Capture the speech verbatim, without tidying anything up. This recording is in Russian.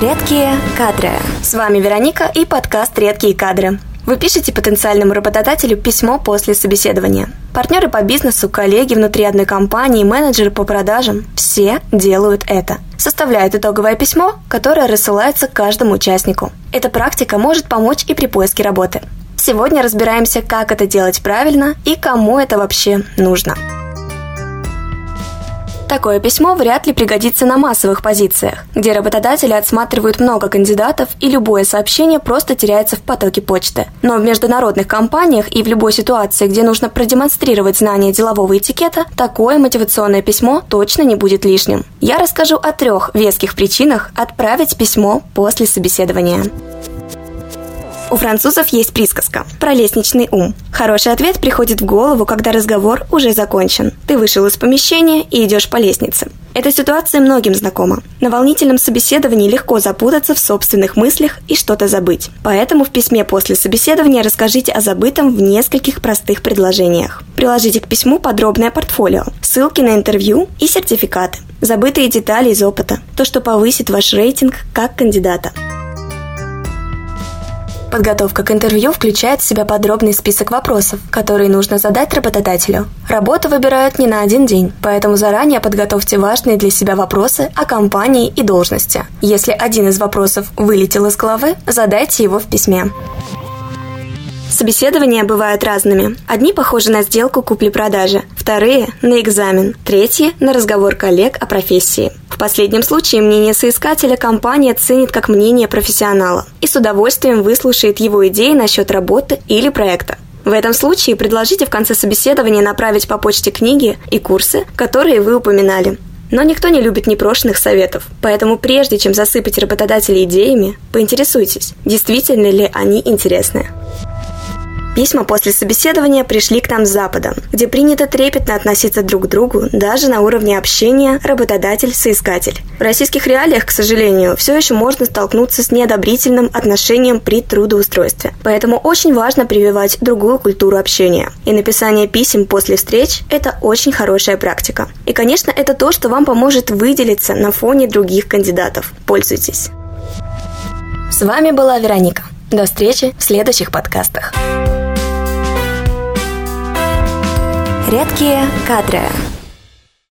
Редкие кадры. С вами Вероника и подкаст «Редкие кадры». Вы пишете потенциальному работодателю письмо после собеседования. Партнеры по бизнесу, коллеги внутри одной компании, менеджеры по продажам – все делают это. Составляют итоговое письмо, которое рассылается каждому участнику. Эта практика может помочь и при поиске работы. Сегодня разбираемся, как это делать правильно и кому это вообще нужно. Такое письмо вряд ли пригодится на массовых позициях, где работодатели отсматривают много кандидатов и любое сообщение просто теряется в потоке почты. Но в международных компаниях и в любой ситуации, где нужно продемонстрировать знания делового этикета, такое мотивационное письмо точно не будет лишним. Я расскажу о трех веских причинах отправить письмо после собеседования. У французов есть присказка про лестничный ум. Хороший ответ приходит в голову, когда разговор уже закончен. Ты вышел из помещения и идешь по лестнице. Эта ситуация многим знакома. На волнительном собеседовании легко запутаться в собственных мыслях и что-то забыть. Поэтому в письме после собеседования расскажите о забытом в нескольких простых предложениях. Приложите к письму подробное портфолио, ссылки на интервью и сертификаты, забытые детали из опыта, то, что повысит ваш рейтинг как кандидата. Подготовка к интервью включает в себя подробный список вопросов, которые нужно задать работодателю. Работу выбирают не на один день, поэтому заранее подготовьте важные для себя вопросы о компании и должности. Если один из вопросов вылетел из головы, задайте его в письме. Собеседования бывают разными. Одни похожи на сделку купли-продажи, вторые – на экзамен, третьи – на разговор коллег о профессии. В последнем случае мнение соискателя компания ценит как мнение профессионала и с удовольствием выслушает его идеи насчет работы или проекта. В этом случае предложите в конце собеседования направить по почте книги и курсы, которые вы упоминали. Но никто не любит непрошенных советов, поэтому прежде чем засыпать работодателей идеями, поинтересуйтесь, действительно ли они интересны. Письма после собеседования пришли к нам с Запада, где принято трепетно относиться друг к другу даже на уровне общения работодатель-соискатель. В российских реалиях, к сожалению, все еще можно столкнуться с неодобрительным отношением при трудоустройстве. Поэтому очень важно прививать другую культуру общения. И написание писем после встреч – это очень хорошая практика. И, конечно, это то, что вам поможет выделиться на фоне других кандидатов. Пользуйтесь. С вами была Вероника. До встречи в следующих подкастах. Редкие кадры.